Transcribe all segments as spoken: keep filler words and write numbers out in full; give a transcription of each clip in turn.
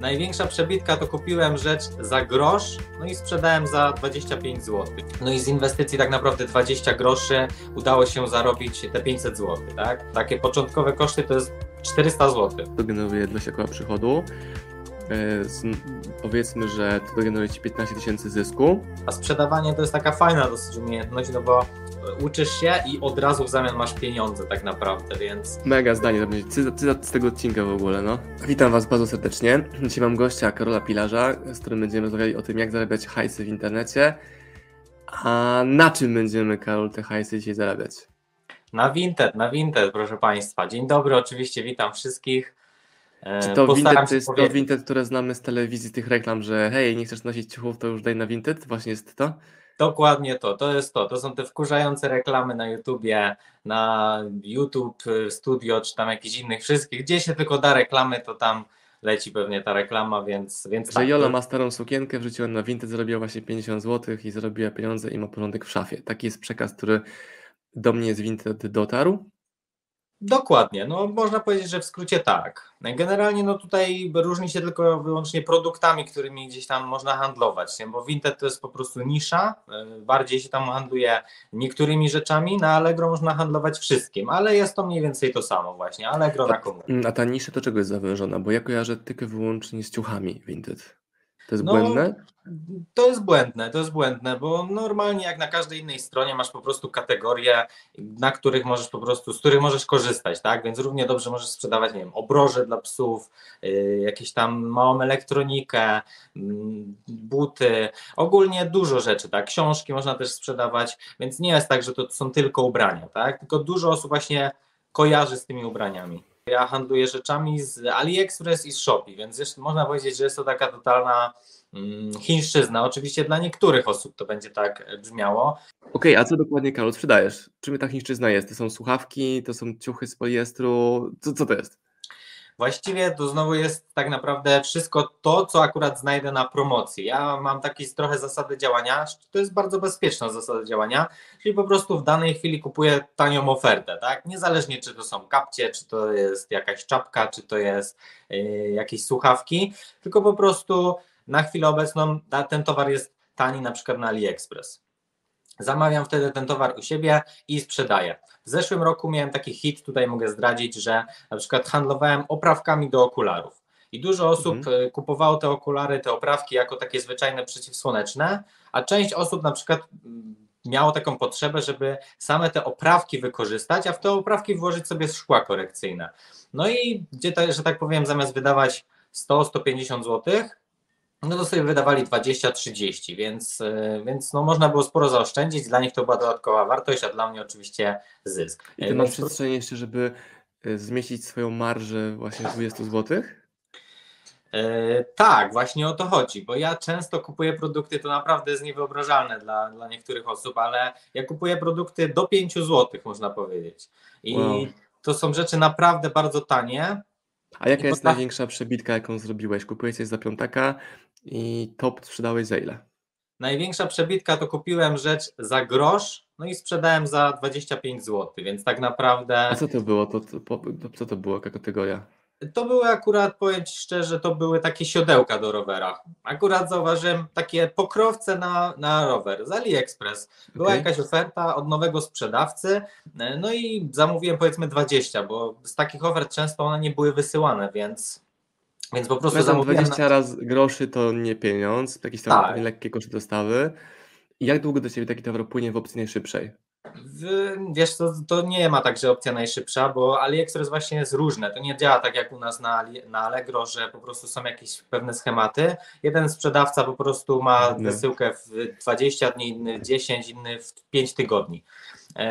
Największa przebitka to kupiłem rzecz za grosz, no i sprzedałem za dwadzieścia pięć złotych. No i z inwestycji tak naprawdę dwadzieścia groszy udało się zarobić te pięćset złotych, tak? Takie początkowe koszty to jest czterysta złotych. To generuje dla siebie przychodu. Z, powiedzmy, że to generuje ci piętnaście tysięcy zysku. A sprzedawanie to jest taka fajna dosyć umiejętność, no bo uczysz się i od razu w zamian masz pieniądze tak naprawdę, więc... Mega zdanie, to będzie cytat cy, cy z tego odcinka w ogóle, no. Witam Was bardzo serdecznie. Dzisiaj mam gościa Karola Pilarza, z którym będziemy rozmawiali o tym, jak zarabiać hajsy w internecie. A na czym będziemy, Karol, te hajsy dzisiaj zarabiać? Na Vinted, na Vinted, proszę Państwa. Dzień dobry, oczywiście witam wszystkich. Czy to Vinted, to jest to Vinted, które znamy z telewizji, tych reklam, że hej, nie chcesz nosić ciuchów, to już daj na Vinted? Właśnie jest to? Dokładnie to, to jest to. To są te wkurzające reklamy na YouTubie, na YouTube Studio, czy tam jakichś innych wszystkich. Gdzie się tylko da reklamy, to tam leci pewnie ta reklama, więc... więc że tak, Jola to... ma starą sukienkę, wrzuciła na Vinted, zrobiła właśnie pięćdziesiąt złotych i zrobiła pieniądze i ma porządek w szafie. Taki jest przekaz, który do mnie z Vinted dotarł. Dokładnie, no można powiedzieć, że w skrócie tak. Generalnie no tutaj różni się tylko wyłącznie produktami, którymi gdzieś tam można handlować, nie? Bo Vinted to jest po prostu nisza, bardziej się tam handluje niektórymi rzeczami, na Allegro można handlować wszystkim, ale jest to mniej więcej to samo właśnie, Allegro na komu. A ta nisza to czego jest zawężona? Bo ja kojarzę tylko wyłącznie z ciuchami Vinted. To jest no, błędne? To jest błędne, to jest błędne, bo normalnie jak na każdej innej stronie masz po prostu kategorie, na których możesz po prostu, z których możesz korzystać, tak? Więc równie dobrze możesz sprzedawać, nie wiem, obroże dla psów, yy, jakieś tam małą elektronikę, yy, buty, ogólnie dużo rzeczy, tak? Książki można też sprzedawać, więc nie jest tak, że to są tylko ubrania, tak? Tylko dużo osób właśnie kojarzy z tymi ubraniami. Ja handluję rzeczami z AliExpress i z Shopee, więc jeszcze można powiedzieć, że jest to taka totalna mm, chińszczyzna. Oczywiście dla niektórych osób to będzie tak brzmiało. Okej, okay, a co dokładnie, Karol, sprzedajesz? Czym ta chińszczyzna jest? To są słuchawki, to są ciuchy z poliestru, co, co to jest? Właściwie to znowu jest tak naprawdę wszystko to, co akurat znajdę na promocji. Ja mam takie trochę zasady działania, to jest bardzo bezpieczna zasada działania, czyli po prostu w danej chwili kupuję tanią ofertę, tak? Niezależnie czy to są kapcie, czy to jest jakaś czapka, czy to jest yy, jakieś słuchawki, tylko po prostu na chwilę obecną ten towar jest tani, na przykład na AliExpress. Zamawiam wtedy ten towar u siebie i sprzedaję. W zeszłym roku miałem taki hit, tutaj mogę zdradzić, że na przykład handlowałem oprawkami do okularów i dużo osób mm. kupowało te okulary, te oprawki jako takie zwyczajne przeciwsłoneczne, a część osób na przykład miało taką potrzebę, żeby same te oprawki wykorzystać, a w te oprawki włożyć sobie szkła korekcyjne. No i gdzie, to, że tak powiem, zamiast wydawać sto do stu pięćdziesięciu złotych, no to sobie wydawali dwadzieścia trzydzieści, więc, więc no można było sporo zaoszczędzić. Dla nich to była dodatkowa wartość, a dla mnie oczywiście zysk. I ty masz przestrzeń jeszcze, żeby zmieścić swoją marżę właśnie dwadzieścia złotych? Yy, tak, właśnie o to chodzi, bo ja często kupuję produkty, to naprawdę jest niewyobrażalne dla, dla niektórych osób, ale ja kupuję produkty do pięć złotych, można powiedzieć. I wow. To są rzeczy naprawdę bardzo tanie. A jaka jest największa przebitka, jaką zrobiłeś? Kupiłeś coś za piątaka i top sprzedałeś za ile? Największa przebitka to kupiłem rzecz za grosz, no i sprzedałem za dwadzieścia pięć złotych, więc tak naprawdę... A co to było? To, to, to, co to było? Jaka kategoria? To były akurat, powiem Ci szczerze, to były takie siodełka do rowerach. Akurat zauważyłem takie pokrowce na, na rower z AliExpress. Była okay. jakaś oferta od nowego sprzedawcy, no i zamówiłem powiedzmy dwadzieścia, bo z takich ofert często one nie były wysyłane, więc, więc po prostu zamówiłem... dwadzieścia razy groszy to nie pieniądz, jakieś tam tak. lekkie koszty dostawy. I jak długo do Ciebie taki towar płynie w opcji najszybszej? Wiesz, to, to nie ma także opcja najszybsza, bo AliExpress właśnie jest różne. To nie działa tak jak u nas na, na Allegro, że po prostu są jakieś pewne schematy. Jeden sprzedawca po prostu ma wysyłkę w dwadzieścia dni, inny w dziesięć, inny w pięć tygodni.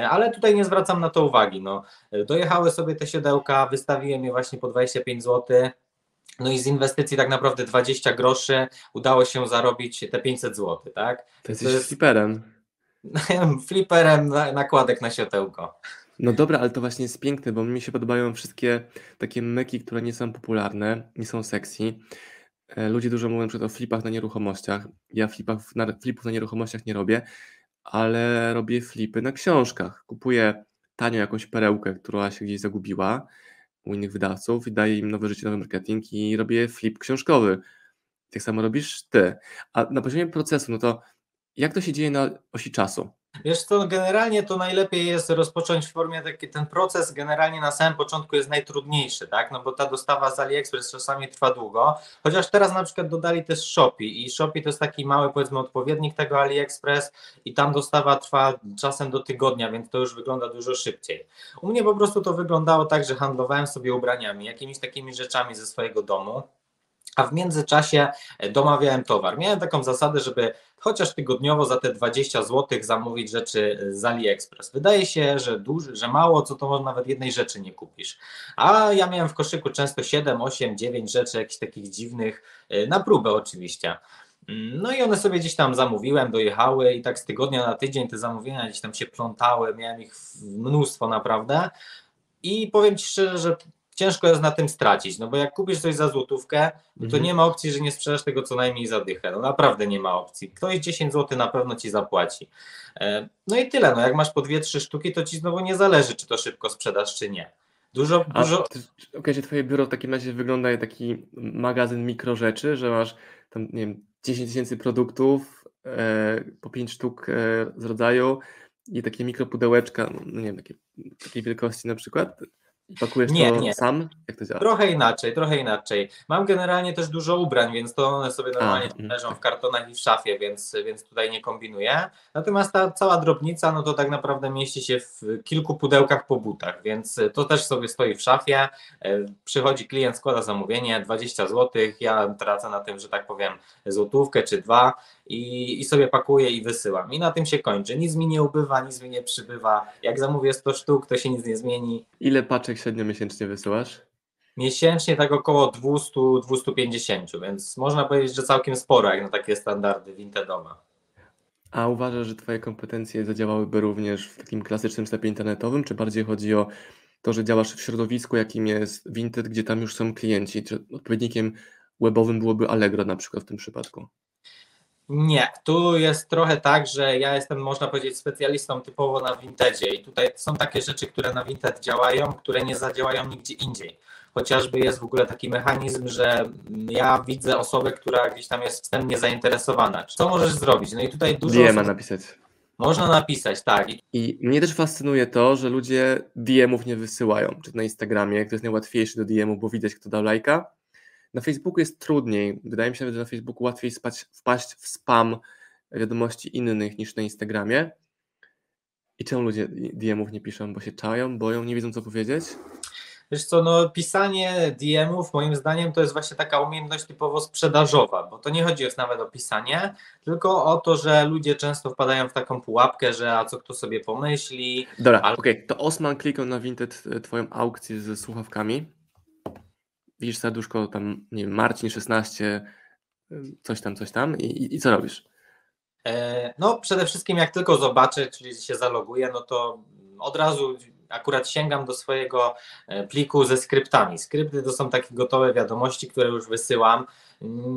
Ale tutaj nie zwracam na to uwagi. No, dojechały sobie te siodełka, wystawiłem je właśnie po dwadzieścia pięć złotych. No i z inwestycji tak naprawdę dwadzieścia groszy udało się zarobić te pięćset złotych. Tak? To jest fliperem. Fliperem nakładek na siodełko. No dobra, ale to właśnie jest piękne, bo mi się podobają wszystkie takie myki, które nie są popularne, nie są sexy. Ludzie dużo mówią o flipach na nieruchomościach. Ja flipach, na, flipów na nieruchomościach nie robię, ale robię flipy na książkach. Kupuję tanio jakąś perełkę, która się gdzieś zagubiła. u innych wydawców i daję im nowe życie, nowy marketing i robię flip książkowy. Tak samo robisz ty. A na poziomie procesu, no to jak to się dzieje na osi czasu? Wiesz co, generalnie to najlepiej jest rozpocząć w formie taki, ten proces generalnie na samym początku jest najtrudniejszy, tak? No bo ta dostawa z AliExpress czasami trwa długo, chociaż teraz na przykład dodali też Shopee i Shopee to jest taki mały, powiedzmy, odpowiednik tego AliExpress i tam dostawa trwa czasem do tygodnia, więc to już wygląda dużo szybciej. U mnie po prostu to wyglądało tak, że handlowałem sobie ubraniami, jakimiś takimi rzeczami ze swojego domu, a w międzyczasie domawiałem towar. Miałem taką zasadę, żeby chociaż tygodniowo za te dwadzieścia złotych zamówić rzeczy z AliExpress. Wydaje się, że, duży, że mało, co to może nawet jednej rzeczy nie kupisz. A ja miałem w koszyku często siedem, osiem, dziewięć rzeczy jakichś takich dziwnych, na próbę oczywiście. No i one sobie gdzieś tam zamówiłem, dojechały i tak z tygodnia na tydzień te zamówienia gdzieś tam się plątały, miałem ich mnóstwo naprawdę i powiem Ci szczerze, że ciężko jest na tym stracić, no bo jak kupisz coś za złotówkę, to mhm. nie ma opcji, że nie sprzedasz tego co najmniej za dychę. No naprawdę nie ma opcji. Ktoś dziesięć złotych na pewno ci zapłaci. No i tyle. No jak masz po dwie, trzy sztuki, to ci znowu nie zależy, czy to szybko sprzedasz, czy nie. Dużo, A dużo... Okej, twoje biuro w takim razie wygląda jak taki magazyn mikro rzeczy, że masz tam, nie wiem, dziesięć tysięcy produktów, e, po pięć sztuk e, z rodzaju i takie mikropudełeczka, no nie wiem, takie, takiej wielkości na przykład. Pakujesz nie, to nie. sam? Jak to działa? Trochę inaczej, trochę inaczej. Mam generalnie też dużo ubrań, więc to one sobie normalnie A, leżą w kartonach i w szafie, więc, więc tutaj nie kombinuję. Natomiast ta cała drobnica, no to tak naprawdę mieści się w kilku pudełkach po butach, więc to też sobie stoi w szafie. Przychodzi klient, składa zamówienie, dwadzieścia złotych, ja tracę na tym, że tak powiem, złotówkę czy dwa i, i sobie pakuję i wysyłam. I na tym się kończy. Nic mi nie ubywa, nic mi nie przybywa. Jak zamówię sto sztuk, to się nic nie zmieni. Ile paczek średnio miesięcznie wysyłasz? Miesięcznie tak około dwieście do dwustu pięćdziesięciu, więc można powiedzieć, że całkiem sporo jak na takie standardy Vintedowe. A uważasz, że twoje kompetencje zadziałałyby również w takim klasycznym sklepie internetowym, czy bardziej chodzi o to, że działasz w środowisku, jakim jest Vinted, gdzie tam już są klienci? Czy odpowiednikiem webowym byłoby Allegro na przykład w tym przypadku? Nie, tu jest trochę tak, że ja jestem, można powiedzieć, specjalistą typowo na Vintedzie i tutaj są takie rzeczy, które na Vinted działają, które nie zadziałają nigdzie indziej. Chociażby jest w ogóle taki mechanizm, że ja widzę osobę, która gdzieś tam jest wstępnie zainteresowana. Co możesz zrobić? No i tutaj dużo D M-a osób... napisać. Można napisać, tak. I mnie też fascynuje to, że ludzie D M-ów nie wysyłają. Czy na Instagramie, kto jest najłatwiejszy do D M-u, bo widać, kto dał lajka. Na Facebooku jest trudniej. Wydaje mi się, że na Facebooku łatwiej spać, wpaść w spam wiadomości innych niż na Instagramie. I czemu ludzie D M-ów nie piszą? Bo się czają, boją, nie wiedzą co powiedzieć? Wiesz co, no pisanie D M-ów moim zdaniem to jest właśnie taka umiejętność typowo sprzedażowa, bo to nie chodzi już nawet o pisanie, tylko o to, że ludzie często wpadają w taką pułapkę, że a co kto sobie pomyśli. Dobra, ale... okej, okay. To Osman kliknął na Vinted twoją aukcję z słuchawkami. Widzisz serduszko tam, nie wiem, Marcin szesnaście, coś tam, coś tam i, i, i co robisz? No przede wszystkim jak tylko zobaczę, czyli się zaloguję, no to od razu akurat sięgam do swojego pliku ze skryptami. Skrypty to są takie gotowe wiadomości, które już wysyłam.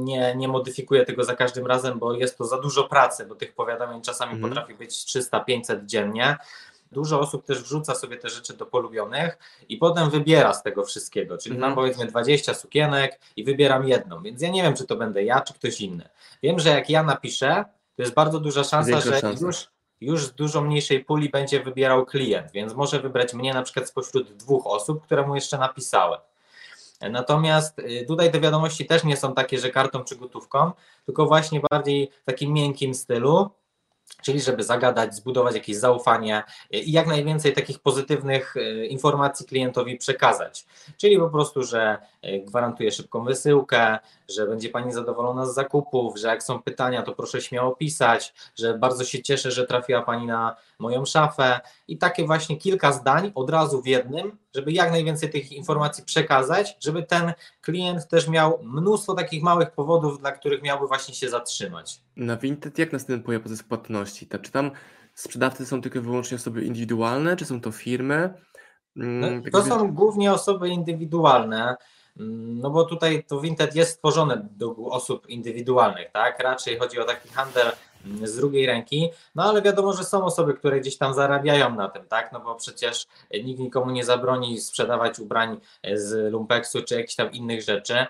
Nie, nie modyfikuję tego za każdym razem, bo jest to za dużo pracy, bo tych powiadomień czasami mhm. potrafi być trzysta pięćset dziennie. Dużo osób też wrzuca sobie te rzeczy do polubionych i potem wybiera z tego wszystkiego, czyli mam powiedzmy dwadzieścia sukienek i wybieram jedną, więc ja nie wiem, czy to będę ja, czy ktoś inny. Wiem, że jak ja napiszę, to jest bardzo duża szansa, Większa że szansa. Już, już z dużo mniejszej puli będzie wybierał klient, więc może wybrać mnie na przykład spośród dwóch osób, które mu jeszcze napisałem. Natomiast tutaj te wiadomości też nie są takie, że kartą czy gotówką, tylko właśnie bardziej w takim miękkim stylu, czyli żeby zagadać, zbudować jakieś zaufanie i jak najwięcej takich pozytywnych informacji klientowi przekazać. Czyli po prostu, że gwarantuję szybką wysyłkę, że będzie Pani zadowolona z zakupów, że jak są pytania, to proszę śmiało pisać, że bardzo się cieszę, że trafiła Pani na moją szafę i takie właśnie kilka zdań od razu w jednym, żeby jak najwięcej tych informacji przekazać, żeby ten klient też miał mnóstwo takich małych powodów, dla których miałby właśnie się zatrzymać. Na Vinted jak następuje proces płatności? Ta, czy tam sprzedawcy są tylko wyłącznie osoby indywidualne, czy są to firmy? Mm, no, to tak są gdzieś... głównie osoby indywidualne, no bo tutaj to Vinted jest stworzone do osób indywidualnych, tak? Raczej chodzi o taki handel z drugiej ręki, no ale wiadomo, że są osoby, które gdzieś tam zarabiają na tym, tak, no bo przecież nikt nikomu nie zabroni sprzedawać ubrań z lumpeksu czy jakichś tam innych rzeczy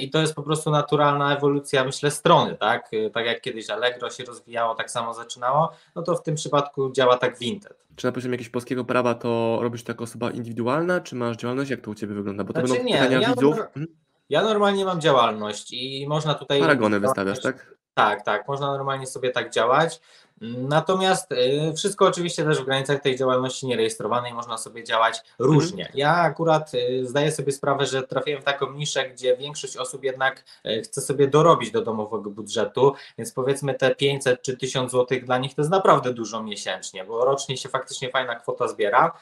i to jest po prostu naturalna ewolucja, myślę, strony, tak, tak jak kiedyś Allegro się rozwijało, tak samo zaczynało, no to w tym przypadku działa tak Vinted. Czy na poziomie jakiegoś polskiego prawa to robisz to jako osoba indywidualna, czy masz działalność, jak to u Ciebie wygląda, bo to znaczy, będą pytania ja widzów. Mam... Ja normalnie mam działalność i można tutaj... Paragony wystawiasz, tak? Tak, tak. Można normalnie sobie tak działać. Natomiast wszystko oczywiście też w granicach tej działalności nierejestrowanej można sobie działać różnie. Ja akurat zdaję sobie sprawę, że trafiłem w taką niszę, gdzie większość osób jednak chce sobie dorobić do domowego budżetu, więc powiedzmy te pięćset czy tysiąc złotych dla nich to jest naprawdę dużo miesięcznie, bo rocznie się faktycznie fajna kwota zbiera.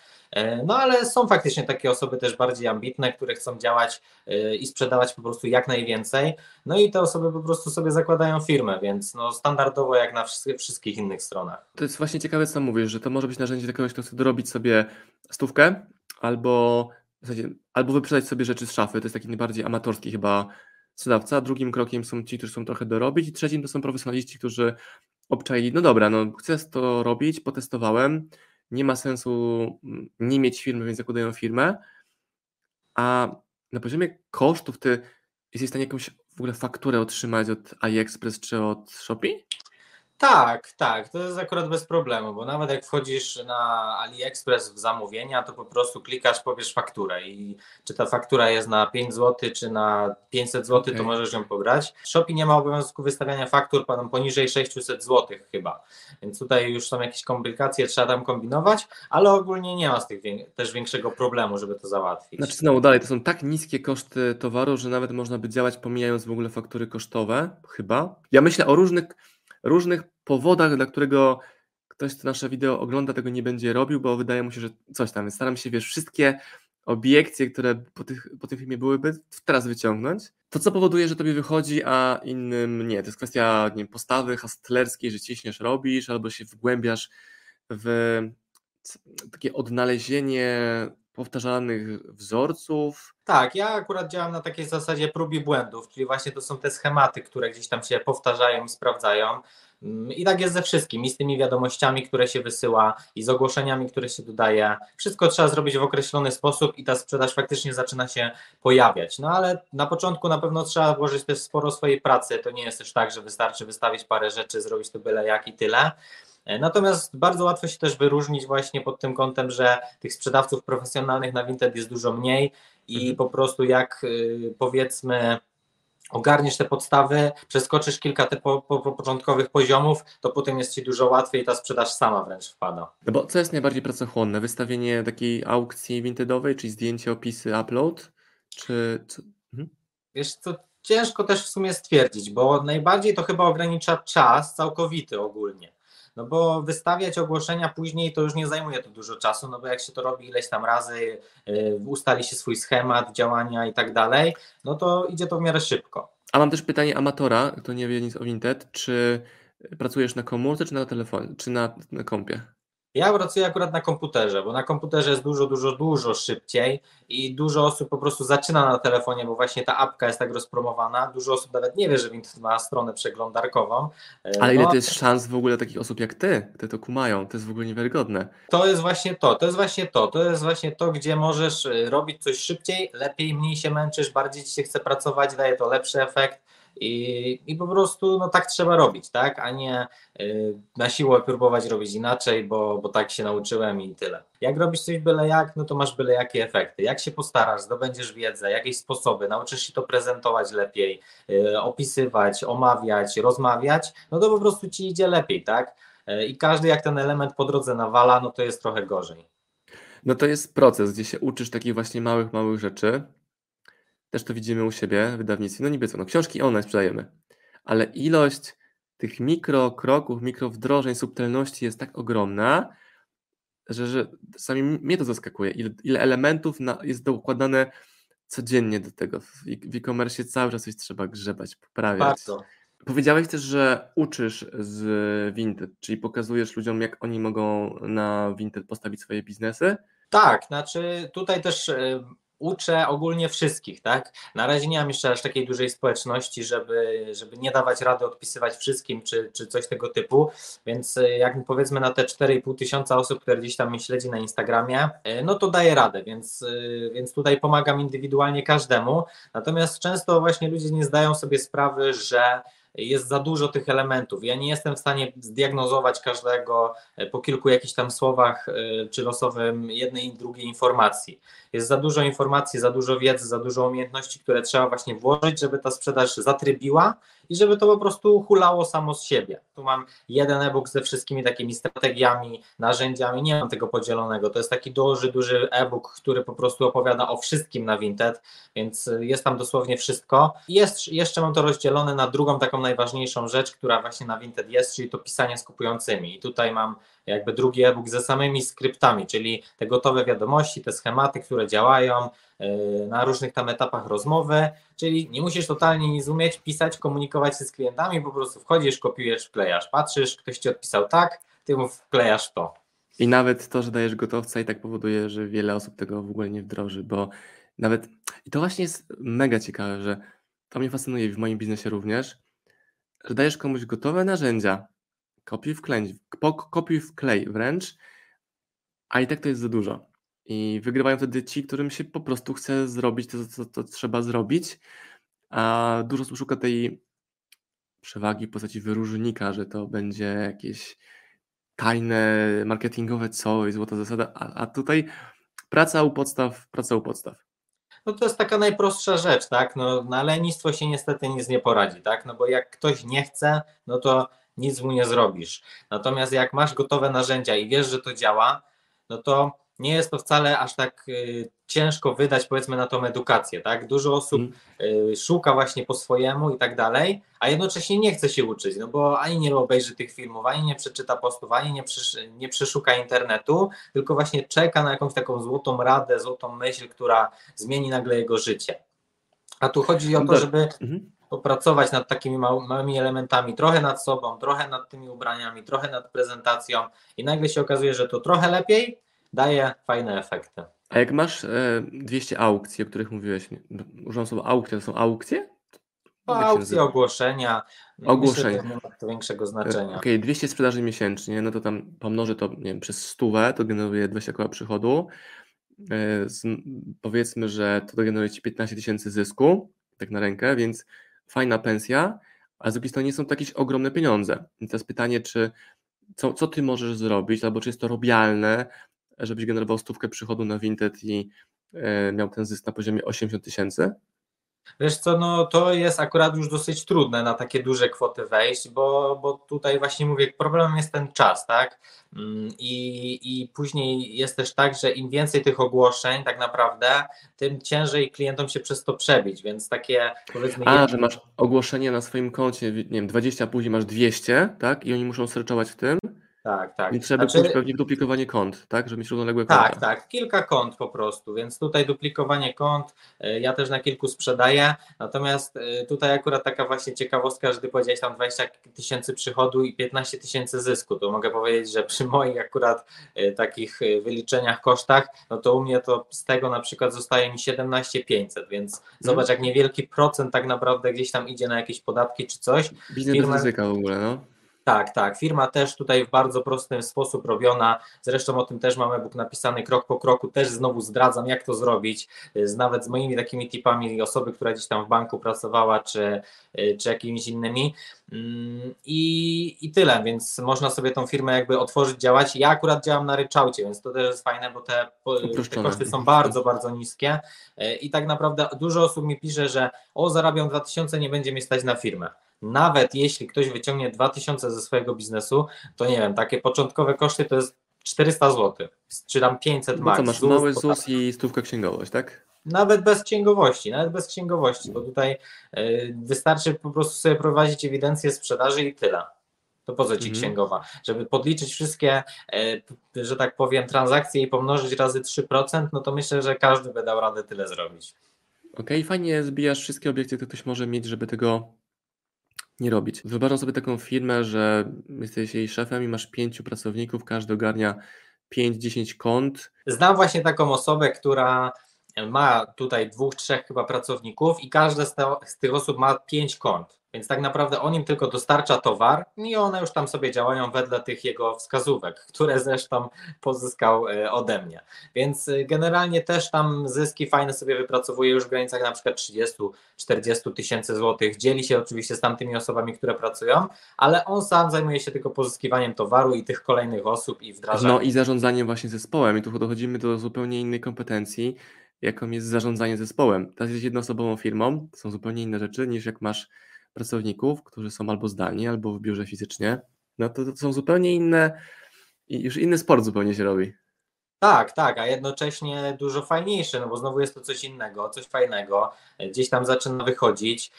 No ale są faktycznie takie osoby też bardziej ambitne, które chcą działać i sprzedawać po prostu jak najwięcej. No i te osoby po prostu sobie zakładają firmę, więc no standardowo jak na wszystkich innych stronach. To jest właśnie ciekawe, co mówisz, że to może być narzędzie dla kogoś, kto chce dorobić sobie stówkę albo, w zasadzie, albo wyprzedać sobie rzeczy z szafy. To jest taki najbardziej amatorski chyba sprzedawca. Drugim krokiem są ci, którzy chcą trochę dorobić i trzecim to są profesjonaliści, którzy obczaili, no dobra, no chcę to robić, potestowałem, nie ma sensu nie mieć firmy, więc zakładają firmę, a na poziomie kosztów ty jesteś w stanie jakąś w ogóle fakturę otrzymać od AliExpress czy od Shopee? Tak, tak, to jest akurat bez problemu, bo nawet jak wchodzisz na AliExpress w zamówienia, to po prostu klikasz, powiesz fakturę i czy ta faktura jest na pięć złotych, czy na pięćset złotych, okay, to możesz ją pobrać. Shopee nie ma obowiązku wystawiania faktur poniżej sześćset złotych chyba, więc tutaj już są jakieś komplikacje, trzeba tam kombinować, ale ogólnie nie ma z tych też większego problemu, żeby to załatwić. Znaczy znowu dalej, to są tak niskie koszty towaru, że nawet można by działać pomijając w ogóle faktury kosztowe, chyba. Ja myślę o różnych... różnych powodach, dla którego ktoś, kto nasze wideo ogląda, tego nie będzie robił, bo wydaje mu się, że coś tam. Więc staram się, wiesz, wszystkie obiekcje, które po, tych, po tym filmie byłyby, teraz wyciągnąć. To, co powoduje, że tobie wychodzi, a innym nie. To jest kwestia, nie wiem, postawy hustlerskiej, że ciśniesz, robisz, albo się wgłębiasz w takie odnalezienie powtarzalnych wzorców. Tak, ja akurat działam na takiej zasadzie prób i błędów, czyli właśnie to są te schematy, które gdzieś tam się powtarzają i sprawdzają. I tak jest ze wszystkim, i z tymi wiadomościami, które się wysyła, i z ogłoszeniami, które się dodaje. Wszystko trzeba zrobić w określony sposób i ta sprzedaż faktycznie zaczyna się pojawiać. No ale na początku na pewno trzeba włożyć też sporo swojej pracy. To nie jest też tak, że wystarczy wystawić parę rzeczy, zrobić to byle jak i tyle. Natomiast bardzo łatwo się też wyróżnić właśnie pod tym kątem, że tych sprzedawców profesjonalnych na Vinted jest dużo mniej i po prostu jak powiedzmy ogarniesz te podstawy, przeskoczysz kilka te po, po, po początkowych poziomów, to potem jest Ci dużo łatwiej i ta sprzedaż sama wręcz wpada. No bo co jest najbardziej pracochłonne? Wystawienie takiej aukcji Vintedowej, czyli zdjęcie, opisy, upload? Czy... Co? Mhm. Wiesz co? Ciężko też w sumie stwierdzić, bo najbardziej to chyba ogranicza czas całkowity ogólnie. No bo wystawiać ogłoszenia później to już nie zajmuje to dużo czasu, no bo jak się to robi ileś tam razy, yy, ustali się swój schemat działania i tak dalej, no to idzie to w miarę szybko. A mam też pytanie amatora, kto nie wie nic o Vinted, czy pracujesz na komórce, czy na telefonie, czy na, na kompie? Ja pracuję akurat na komputerze, bo na komputerze jest dużo, dużo, dużo szybciej i dużo osób po prostu zaczyna na telefonie, bo właśnie ta apka jest tak rozpromowana. Dużo osób nawet nie wie, że Vinted ma stronę przeglądarkową. Ale no, ile to jest szans w ogóle takich osób jak ty, które to kumają? To jest w ogóle niewiarygodne. To jest właśnie to, to jest właśnie to, to jest właśnie to, gdzie możesz robić coś szybciej, lepiej, mniej się męczysz, bardziej ci się chce pracować, daje to lepszy efekt. I, i po prostu no tak trzeba robić, tak, a nie y, na siłę próbować robić inaczej, bo, bo tak się nauczyłem i tyle. Jak robisz coś byle jak, no to masz byle jakie efekty. Jak się postarasz, zdobędziesz wiedzę, jakieś sposoby, nauczysz się to prezentować lepiej, y, opisywać, omawiać, rozmawiać, no to po prostu ci idzie lepiej, tak? Y, I każdy jak ten element po drodze nawala, no to jest trochę gorzej. No to jest proces, gdzie się uczysz takich właśnie małych, małych rzeczy. Też to widzimy u siebie w wydawnictwie, no niby co, no książki online sprzedajemy, ale ilość tych mikrokroków, mikrowdrożeń, subtelności jest tak ogromna, że, że sami mnie to zaskakuje, ile, ile elementów na, jest dokładane codziennie do tego. W e-commerce cały czas coś trzeba grzebać, poprawiać. Bardzo. Powiedziałeś też, że uczysz z Vinted, czyli pokazujesz ludziom, jak oni mogą na Vinted postawić swoje biznesy? Tak, znaczy tutaj też... Yy... uczę ogólnie wszystkich, tak? Na razie nie mam jeszcze aż takiej dużej społeczności, żeby, żeby nie dawać rady odpisywać wszystkim, czy, czy coś tego typu, więc jak powiedzmy na te cztery i pół tysiąca osób, które gdzieś tam mnie śledzi na Instagramie, no to daję radę, więc, więc tutaj pomagam indywidualnie każdemu, natomiast często właśnie ludzie nie zdają sobie sprawy, że jest za dużo tych elementów. Ja nie jestem w stanie zdiagnozować każdego po kilku jakichś tam słowach czy losowym jednej i drugiej informacji. Jest za dużo informacji, za dużo wiedzy, za dużo umiejętności, które trzeba właśnie włożyć, żeby ta sprzedaż zatrybiła i żeby to po prostu hulało samo z siebie. Tu mam jeden e-book ze wszystkimi takimi strategiami, narzędziami, nie mam tego podzielonego. To jest taki duży, duży e-book, który po prostu opowiada o wszystkim na Vinted, więc jest tam dosłownie wszystko. Jest, jeszcze mam to rozdzielone na drugą taką najważniejszą rzecz, która właśnie na Vinted jest, czyli to pisanie z kupującymi. I tutaj mam jakby drugi e-book ze samymi skryptami, czyli te gotowe wiadomości, te schematy, które działają na różnych tam etapach rozmowy, czyli nie musisz totalnie nic umieć, pisać, komunikować się z klientami, po prostu wchodzisz, kopiujesz, wklejasz, patrzysz, ktoś ci odpisał tak, ty mu wklejasz to. I nawet to, że dajesz gotowca i tak powoduje, że wiele osób tego w ogóle nie wdroży, bo nawet, i to właśnie jest mega ciekawe, że to mnie fascynuje w moim biznesie również, że dajesz komuś gotowe narzędzia, kopiuj, wklej, kopiuj, wklej wręcz, a i tak to jest za dużo. I wygrywają wtedy ci, którym się po prostu chce zrobić to, co to trzeba zrobić, a dużo osób szuka tej przewagi w postaci wyróżnika, że to będzie jakieś tajne, marketingowe coś, złota zasada, a, a tutaj praca u podstaw, praca u podstaw. No to jest taka najprostsza rzecz, tak? No, na lenistwo się niestety nic nie poradzi, tak? No bo jak ktoś nie chce, no to nic mu nie zrobisz. Natomiast jak masz gotowe narzędzia i wiesz, że to działa, no to nie jest to wcale aż tak y, ciężko wydać, powiedzmy, na tą edukację, tak? Dużo osób y, szuka właśnie po swojemu i tak dalej, a jednocześnie nie chce się uczyć, no bo ani nie obejrzy tych filmów, ani nie przeczyta postów, ani nie, przysz- nie przeszuka internetu, tylko właśnie czeka na jakąś taką złotą radę, złotą myśl, która zmieni nagle jego życie. A tu chodzi o to, żeby popracować nad takimi małymi elementami, trochę nad sobą, trochę nad tymi ubraniami, trochę nad prezentacją i nagle się okazuje, że to trochę lepiej daje fajne efekty. A jak masz e, dwieście aukcji, o których mówiłeś, używam słowa aukcje, to są aukcje? No, aukcje, ogłoszenia. Ogłoszenia. Myślę, że to nie ma to większego znaczenia. Okej, okay, dwieście sprzedaży miesięcznie, no to tam pomnożę to, nie wiem, przez stówę, to generuje dwadzieścia koła przychodu. E, z, powiedzmy, że to generuje ci piętnaście tysięcy zysku, tak na rękę, więc fajna pensja, a z drugiej strony nie są to jakieś ogromne pieniądze. I teraz pytanie, czy co, co ty możesz zrobić, albo czy jest to robialne, żebyś generował stówkę przychodu na Vinted i y, miał ten zysk na poziomie osiemdziesiąt tysięcy? Wiesz co, no to jest akurat już dosyć trudne na takie duże kwoty wejść, bo, bo tutaj właśnie mówię, problem jest ten czas, tak? I, I później jest też tak, że im więcej tych ogłoszeń tak naprawdę, tym ciężej klientom się przez to przebić, więc takie powiedzmy... A, jedno... że masz ogłoszenie na swoim koncie, nie wiem, dwadzieścia, a później masz dwieście, tak? I oni muszą searchować w tym? Tak, tak. I trzeba znaczy... pewnie duplikowanie kont, tak? Żeby mieć równoległe konta. Tak, tak. Kilka kont po prostu, więc tutaj duplikowanie kont, ja też na kilku sprzedaję, natomiast tutaj akurat taka właśnie ciekawostka, że ty powiedziałeś tam dwadzieścia tysięcy przychodu i piętnaście tysięcy zysku, to mogę powiedzieć, że przy moich akurat takich wyliczeniach, kosztach, no to u mnie to z tego na przykład zostaje mi siedemnaście tysięcy pięćset, więc hmm. zobacz, jak niewielki procent tak naprawdę gdzieś tam idzie na jakieś podatki czy coś. Biznes Firma... bez ryzyka w ogóle, no. Tak, tak. Firma też tutaj w bardzo prosty sposób robiona. Zresztą o tym też mamy e-book napisany krok po kroku. Też znowu zdradzam, jak to zrobić. Nawet z moimi takimi tipami osoby, która gdzieś tam w banku pracowała, czy, czy jakimiś innymi. I, I tyle, więc można sobie tą firmę jakby otworzyć, działać. Ja akurat działam na ryczałcie, więc to też jest fajne, bo te, te koszty są bardzo, bardzo niskie. I tak naprawdę dużo osób mi pisze, że o, zarabiam dwa tysiące, nie będzie mi stać na firmę. Nawet jeśli ktoś wyciągnie dwa tysiące ze swojego biznesu, to nie wiem, takie początkowe koszty to jest czterysta złotych, czy tam pięćset max. No to masz Z U S, mały Z U S i stówka księgowość, tak? Nawet bez księgowości, nawet bez księgowości, bo tutaj y, wystarczy po prostu sobie prowadzić ewidencję sprzedaży i tyle. To po co ci księgowa? Żeby podliczyć wszystkie, y, że tak powiem, transakcje i pomnożyć razy trzy procent, no to myślę, że każdy by dał radę tyle zrobić. Okej, okay, fajnie zbijasz wszystkie obiekty, które ktoś może mieć, żeby tego nie robić. Wyobrażam sobie taką firmę, że jesteś jej szefem i masz pięciu pracowników, każdy ogarnia pięć dziesięć kont. Znam właśnie taką osobę, która ma tutaj dwóch, trzech chyba pracowników i każda z tych osób ma pięć kont, więc tak naprawdę on im tylko dostarcza towar i one już tam sobie działają wedle tych jego wskazówek, które zresztą pozyskał ode mnie. Więc generalnie też tam zyski fajne sobie wypracowuje już w granicach na przykład trzydziestu do czterdziestu tysięcy złotych. Dzieli się oczywiście z tamtymi osobami, które pracują, ale on sam zajmuje się tylko pozyskiwaniem towaru i tych kolejnych osób i wdrażaniem. No i zarządzaniem właśnie zespołem. I tu dochodzimy do zupełnie innej kompetencji, jaką jest zarządzanie zespołem. Teraz jest jednoosobową firmą, to są zupełnie inne rzeczy niż jak masz pracowników, którzy są albo zdalnie, albo w biurze fizycznie, no to, to są zupełnie inne, już inny sport zupełnie się robi. Tak, tak, a jednocześnie dużo fajniejsze, no bo znowu jest to coś innego, coś fajnego, gdzieś tam zaczyna wychodzić,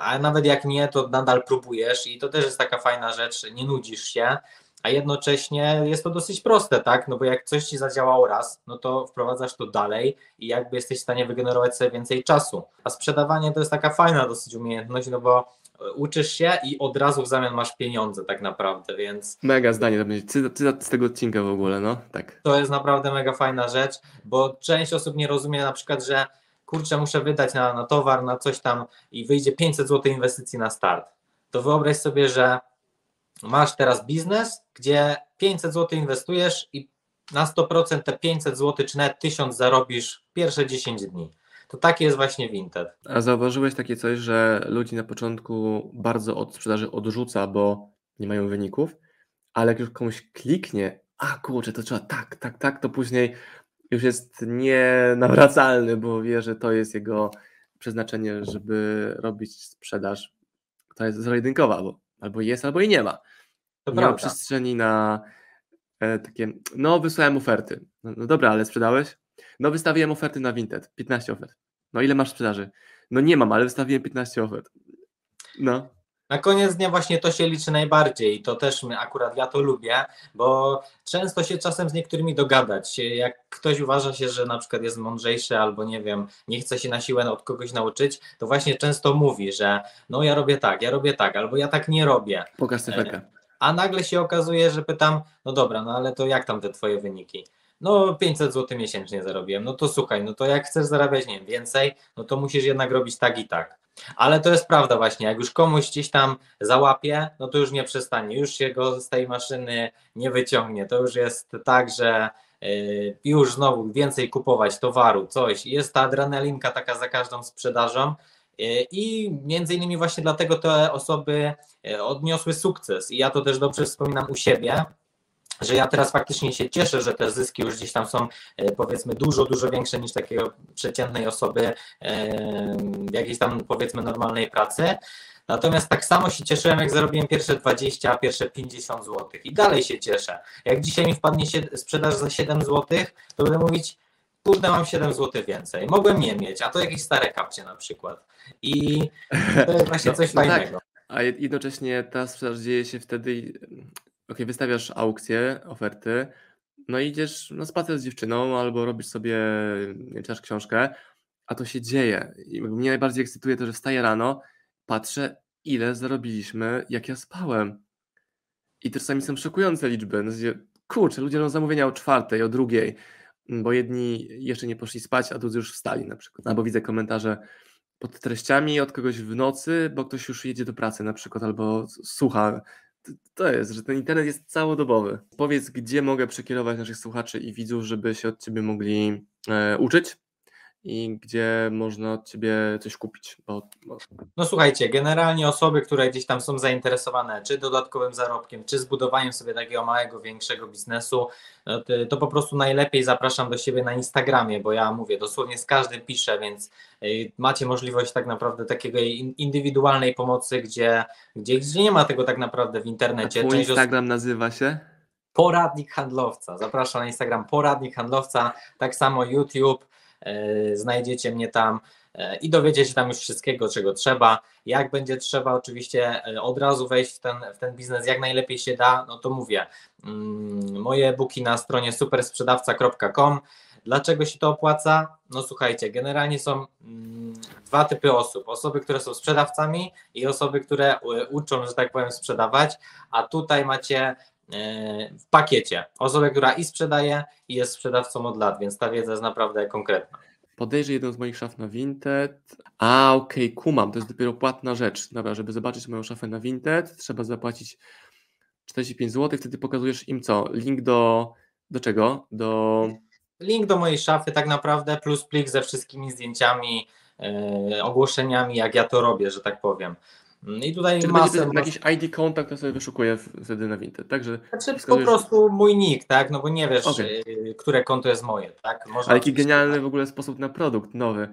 a nawet jak nie, to nadal próbujesz i to też jest taka fajna rzecz, nie nudzisz się, a jednocześnie jest to dosyć proste, tak, no bo jak coś ci zadziałało raz, no to wprowadzasz to dalej i jakby jesteś w stanie wygenerować sobie więcej czasu. A sprzedawanie to jest taka fajna dosyć umiejętność, no bo uczysz się i od razu w zamian masz pieniądze tak naprawdę, więc... Mega zdanie, to będzie cytat z tego odcinka w ogóle, no tak. To jest naprawdę mega fajna rzecz, bo część osób nie rozumie na przykład, że kurczę, muszę wydać na, na towar, na coś tam i wyjdzie pięćset złotych inwestycji na start. To wyobraź sobie, że masz teraz biznes, gdzie pięćset złotych inwestujesz i na sto procent te pięćset złotych czy nawet tysiąc zarobisz pierwsze dziesięć dni. To takie jest właśnie Vinted. A zauważyłeś takie coś, że ludzi na początku bardzo od sprzedaży odrzuca, bo nie mają wyników, ale jak już komuś kliknie, a kurczę, to trzeba tak, tak, tak, to później już jest nienawracalny, bo wie, że to jest jego przeznaczenie, żeby robić sprzedaż, która jest zero-jedynkowa, bo albo jest, albo i nie ma. To nie prawda. Ma przestrzeni na e, takie, no wysłałem oferty. No, no dobra, ale sprzedałeś? No wystawiłem oferty na Vinted, piętnaście ofert. No ile masz sprzedaży? No nie mam, ale wystawiłem piętnaście ofert. No. Na koniec dnia właśnie to się liczy najbardziej i to też my, akurat ja to lubię, bo często się czasem z niektórymi dogadać. Jak ktoś uważa się, że na przykład jest mądrzejszy albo nie wiem, nie chce się na siłę od kogoś nauczyć, to właśnie często mówi, że no ja robię tak, ja robię tak, albo ja tak nie robię. Pokaż efekę. A nagle się okazuje, że pytam, no dobra, no ale to jak tam te twoje wyniki? No pięćset złotych miesięcznie zarobiłem, no to słuchaj, no to jak chcesz zarabiać, nie wiem, więcej, no to musisz jednak robić tak i tak. Ale to jest prawda właśnie, jak już komuś gdzieś tam załapie, no to już nie przestanie, już się go z tej maszyny nie wyciągnie, to już jest tak, że yy, już znowu więcej kupować towaru, coś, jest ta adrenalinka taka za każdą sprzedażą yy, i między innymi właśnie dlatego te osoby yy, odniosły sukces i ja to też dobrze wspominam u siebie, że ja teraz faktycznie się cieszę, że te zyski już gdzieś tam są powiedzmy dużo, dużo większe niż takiej przeciętnej osoby w jakiejś tam powiedzmy normalnej pracy. Natomiast tak samo się cieszyłem, jak zarobiłem pierwsze dwadzieścia, a pierwsze pięćdziesiąt złotych i dalej się cieszę. Jak dzisiaj mi wpadnie się sprzedaż za siedem złotych, to będę mówić, kurde, mam siedem złotych więcej, mogłem nie mieć, a to jakieś stare kapcie na przykład. I to jest właśnie coś no, fajnego. No tak. A jednocześnie ta sprzedaż dzieje się wtedy... Ok, wystawiasz aukcję, oferty, no i idziesz na spacer z dziewczyną albo robisz sobie, czytasz książkę, a to się dzieje. I mnie najbardziej ekscytuje to, że wstaję rano, patrzę ile zarobiliśmy, jak ja spałem. I to czasami są szokujące liczby. No, kurczę, ludzie robią zamówienia o czwartej, o drugiej, bo jedni jeszcze nie poszli spać, a drudzy już wstali na przykład. Albo widzę komentarze pod treściami od kogoś w nocy, bo ktoś już jedzie do pracy na przykład albo słucha. To jest, że ten internet jest całodobowy. Powiedz, gdzie mogę przekierować naszych słuchaczy i widzów, żeby się od Ciebie mogli e, uczyć i gdzie można od Ciebie coś kupić. Bo, bo... No słuchajcie, generalnie osoby, które gdzieś tam są zainteresowane czy dodatkowym zarobkiem, czy zbudowaniem sobie takiego małego, większego biznesu, to po prostu najlepiej zapraszam do siebie na Instagramie, bo ja mówię, dosłownie z każdym piszę, więc macie możliwość tak naprawdę takiej indywidualnej pomocy, gdzie, gdzie, gdzie nie ma tego tak naprawdę w internecie. A Instagram osób... nazywa się? Poradnik handlowca. Zapraszam na Instagram Poradnik handlowca, tak samo YouTube. Znajdziecie mnie tam i dowiecie się tam już wszystkiego, czego trzeba. Jak będzie trzeba oczywiście od razu wejść w ten, w ten biznes, jak najlepiej się da, no to mówię. Moje e-booki na stronie super sprzedawca kropka com. Dlaczego się to opłaca? No słuchajcie, generalnie są dwa typy osób. Osoby, które są sprzedawcami i osoby, które uczą, że tak powiem, sprzedawać, a tutaj macie w pakiecie. Osobę, która i sprzedaje, i jest sprzedawcą od lat, więc ta wiedza jest naprawdę konkretna. Podejrzyj jedną z moich szaf na Vinted. A, okej, okay, kumam, to jest dopiero płatna rzecz. Dobra, żeby zobaczyć moją szafę na Vinted, trzeba zapłacić czterdzieści pięć złotych, wtedy pokazujesz im co? Link do, do czego? Do... Link do mojej szafy tak naprawdę, plus plik ze wszystkimi zdjęciami, yy, ogłoszeniami, jak ja to robię, że tak powiem. I tutaj czyli masę, będzie jakiś I D kontakt, to sobie wyszukuję wtedy na Vinted, tak? Że znaczy wskazujesz... po prostu mój nick, tak? No bo nie wiesz, okay. które konto jest moje, tak? Można ale jaki genialny tak. w ogóle sposób na produkt nowy.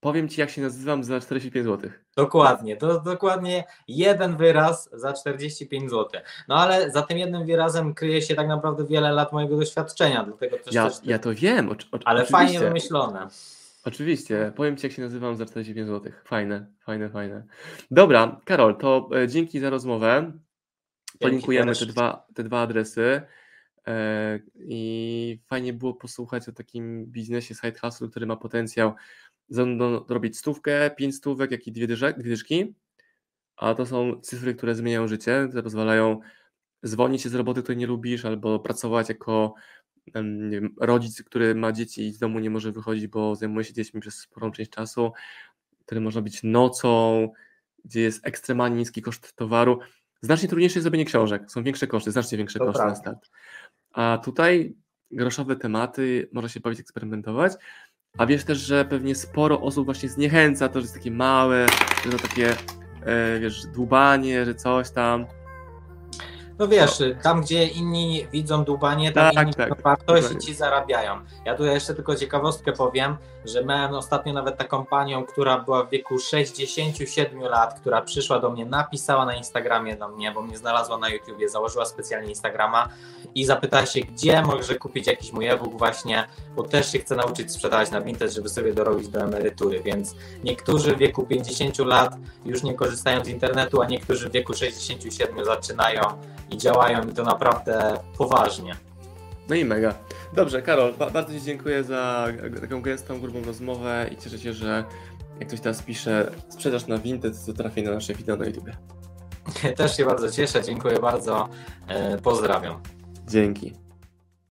Powiem Ci, jak się nazywam za czterdzieści pięć złotych. Dokładnie, to dokładnie jeden wyraz za czterdzieści pięć złotych. No ale za tym jednym wyrazem kryje się tak naprawdę wiele lat mojego doświadczenia. Dlatego też ja, też... ja to wiem, o, o, ale oczywiście. Fajnie wymyślone. Oczywiście, powiem Ci, jak się nazywam za czterdzieści pięć złotych. Fajne, fajne, fajne. Dobra, Karol, to dzięki za rozmowę. Podlinkujemy te dwa, te dwa adresy. I fajnie było posłuchać o takim biznesie side hustle, który ma potencjał zrobić stówkę, pięć stówek, jak i dwie dyszki. A to są cyfry, które zmieniają życie, które pozwalają zwolnić się z roboty, której nie lubisz, albo pracować jako nie wiem, rodzic, który ma dzieci i z domu nie może wychodzić, bo zajmuje się dziećmi przez sporą część czasu, który można być nocą, gdzie jest ekstremalnie niski koszt towaru. Znacznie trudniejsze jest zrobienie książek, są większe koszty, znacznie większe to koszty prawda. Na start. A tutaj groszowe tematy, można się bawić, eksperymentować, a wiesz też, że pewnie sporo osób właśnie zniechęca to, że jest takie małe, że to takie wiesz, dłubanie, że coś tam. No wiesz, no. tam gdzie inni widzą dłubanie, tam tak, inni tak, wartość i ci zarabiają. Ja tutaj jeszcze tylko ciekawostkę powiem, że miałem ostatnio nawet taką panią, która była w wieku sześćdziesięciu siedmiu lat, która przyszła do mnie, napisała na Instagramie do mnie, bo mnie znalazła na YouTubie, założyła specjalnie Instagrama i zapytała się, gdzie może kupić jakiś mój e-book właśnie, bo też się chce nauczyć sprzedawać na Vinted, żeby sobie dorobić do emerytury, więc niektórzy w wieku pięćdziesięciu lat już nie korzystają z internetu, a niektórzy w wieku sześćdziesięciu siedmiu zaczynają i działają i to naprawdę poważnie. No i mega. Dobrze, Karol, ba- bardzo Ci dziękuję za taką gęstą, grubą rozmowę i cieszę się, że jak ktoś teraz pisze sprzedaż na Vinted, to trafi na nasze wideo na YouTube. Też się bardzo cieszę, dziękuję bardzo, pozdrawiam. Dzięki.